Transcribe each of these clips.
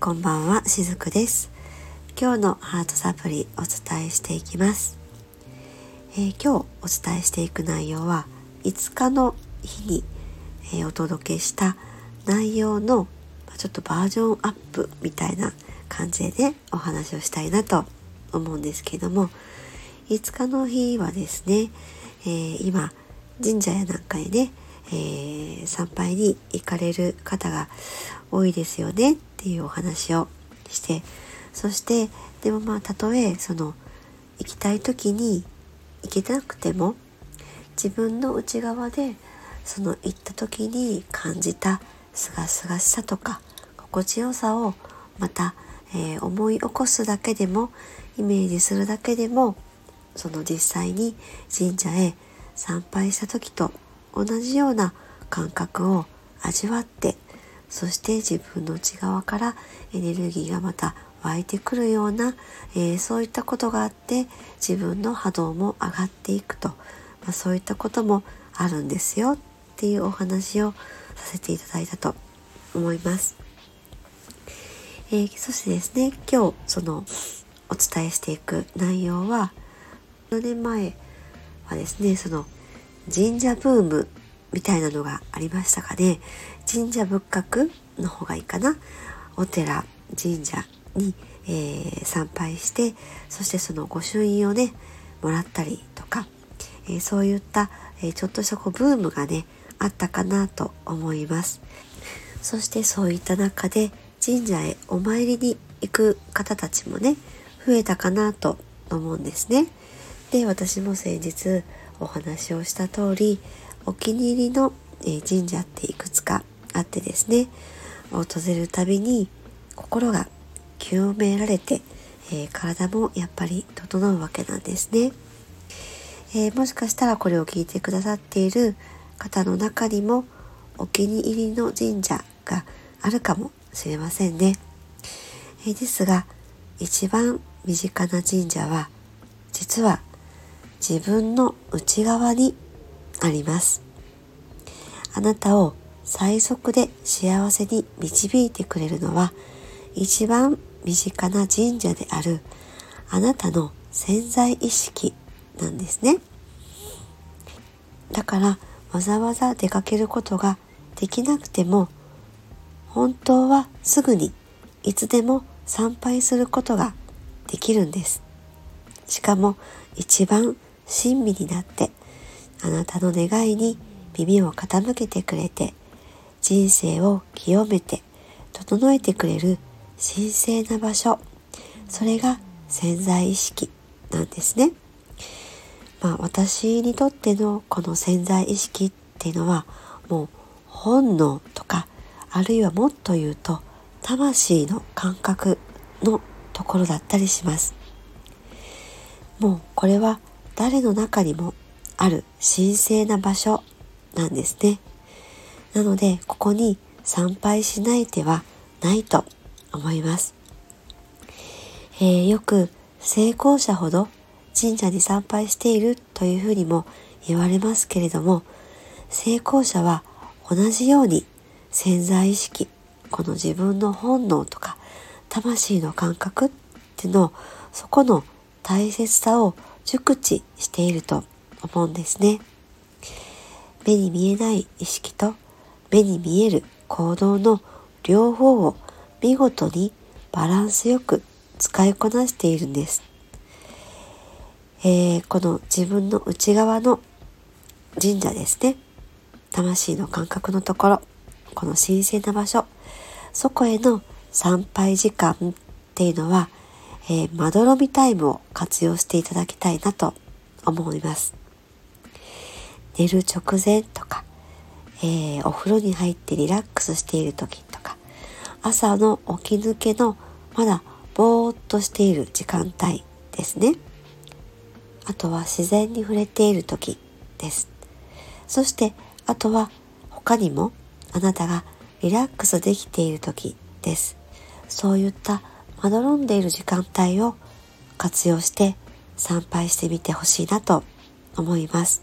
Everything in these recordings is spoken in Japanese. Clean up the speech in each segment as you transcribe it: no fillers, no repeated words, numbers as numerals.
こんばんは、しずくです。今日のハートサプリお伝えしていきます。今日お伝えしていく内容は5日の日に、お届けした内容のちょっとバージョンアップみたいな感じで、ね、お話をしたいなと思うんですけども、5日の日はですね、今神社やなんかにね、参拝に行かれる方が多いですよねっていうお話をして、そしてでもまあたとえその行きたい時に行けなくても、自分の内側でその行った時に感じたすがすがしさとか心地よさをまた、思い起こすだけでも、イメージするだけでも、その実際に神社へ参拝した時と同じような感覚を味わって、そして自分の内側からエネルギーがまた湧いてくるような、そういったことがあって、自分の波動も上がっていくと、そういったこともあるんですよっていうお話をさせていただいたと思います。そしてですね、今日そのお伝えしていく内容は、7年前はですね、その神社ブームみたいなのがありましたかね。神社仏閣の方がいいかな。お寺、神社に、参拝して、そしてその御朱印をねもらったりとか、そういった、ちょっとしたブームがねあったかなと思います。そしてそういった中で神社へお参りに行く方たちもね増えたかなと思うんですね。で、私も先日お話をした通り、お気に入りの神社っていくつかあってですね、訪れるたびに心が清められて、体もやっぱり整うわけなんですね。もしかしたらこれを聞いてくださっている方の中にもお気に入りの神社があるかもしれませんね。ですが、一番身近な神社は実は自分の内側にあります。あなたを最速で幸せに導いてくれるのは、一番身近な神社であるあなたの潜在意識なんですね。だからわざわざ出かけることができなくても、本当はすぐにいつでも参拝することができるんです。しかも一番親身になって、あなたの願いに耳を傾けてくれて、人生を清めて整えてくれる神聖な場所、それが潜在意識なんですね。私にとってのこの潜在意識っていうのは、もう本能とか、あるいはもっと言うと魂の感覚のところだったりします。もうこれは誰の中にもある神聖な場所なんですね。なのでここに参拝しない手はないと思います。よく成功者ほど神社に参拝しているというふうにも言われますけれども、成功者は同じように潜在意識、この自分の本能とか魂の感覚っていうのを、そこの大切さを熟知していると思うんですね。目に見えない意識と目に見える行動の両方を見事にバランスよく使いこなしているんです。この自分の内側の神社ですね、魂の感覚のところ、この神聖な場所、そこへの参拝時間っていうのは、まどろみタイムを活用していただきたいなと思います。寝る直前とか、お風呂に入ってリラックスしている時とか、朝の起き抜けのまだぼーっとしている時間帯ですね。あとは自然に触れている時です。そしてあとは他にもあなたがリラックスできている時です。そういったまどろんでいる時間帯を活用して参拝してみてほしいなと思います。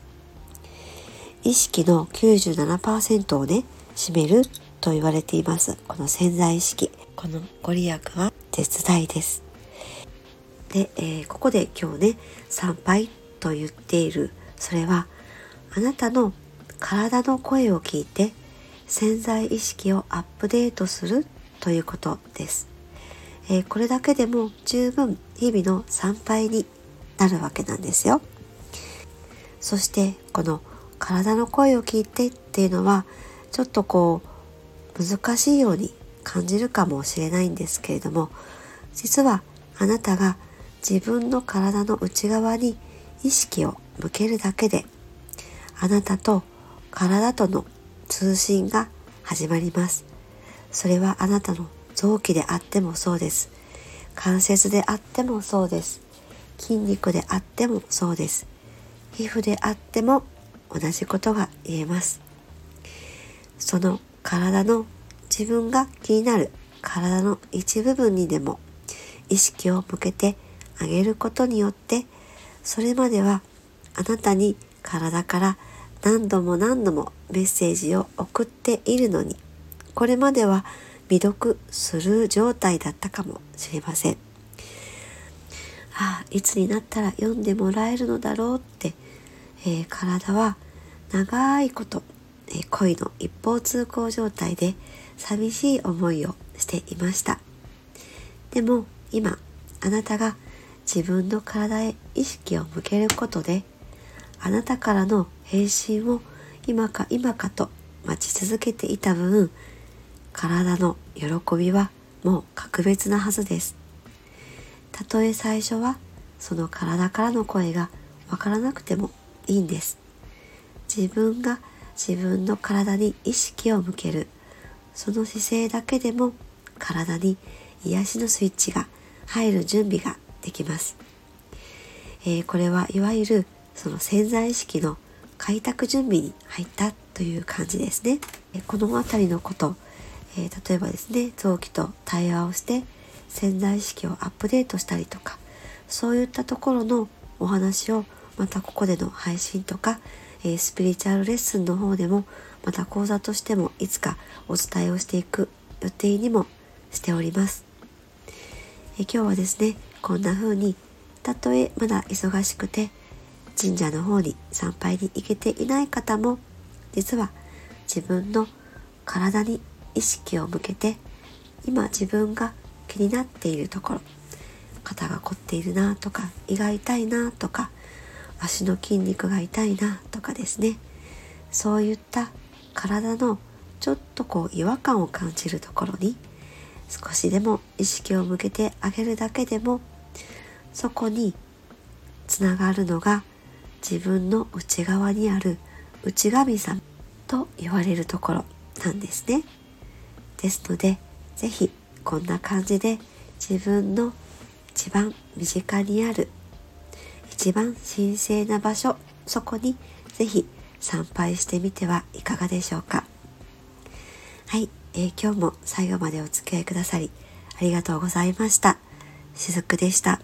意識の 97% をね占めると言われています、この潜在意識。このご利益は絶大です。で、ここで今日ね、参拝と言っている、それはあなたの体の声を聞いて潜在意識をアップデートするということです。これだけでも十分日々の参拝になるわけなんですよ。そしてこの体の声を聞いてっていうのはちょっと難しいように感じるかもしれないんですけれども、実はあなたが自分の体の内側に意識を向けるだけで、あなたと体との通信が始まります。それはあなたの臓器であってもそうです。関節であってもそうです。筋肉であってもそうです。皮膚であっても同じことが言えます。その体の、自分が気になる体の一部分にでも意識を向けてあげることによって、それまではあなたに体から何度もメッセージを送っているのに、これまでは未読スルー状態だったかもしれません。いつになったら読んでもらえるのだろうって、体は長いこと、恋の一方通行状態で寂しい思いをしていました。でも今、あなたが自分の体へ意識を向けることで、あなたからの返信を今かと待ち続けていた分、体の喜びはもう格別なはずです。たとえ最初はその体からの声がわからなくてもいいんです。自分が自分の体に意識を向ける、その姿勢だけでも体に癒しのスイッチが入る準備ができます。これはいわゆるその潜在意識の開拓準備に入ったという感じですね。このあたりのこと、例えばですね、臓器と対話をして潜在意識をアップデートしたりとか、そういったところのお話をまたここでの配信とか、スピリチュアルレッスンの方でも、また講座としてもいつかお伝えをしていく予定にもしております。今日はですね、こんな風にたとえまだ忙しくて神社の方に参拝に行けていない方も、実は自分の体に意識を向けて、今自分が気になっているところ、肩が凝っているなとか、胃が痛いなとか、足の筋肉が痛いなとかですね、そういった体のちょっと違和感を感じるところに少しでも意識を向けてあげるだけでも、そこにつながるのが自分の内側にある内神様と言われるところなんですね。ですので、ぜひこんな感じで自分の一番身近にある一番神聖な場所、そこにぜひ参拝してみてはいかがでしょうか。はい、今日も最後までお付き合いくださりありがとうございました。しずくでした。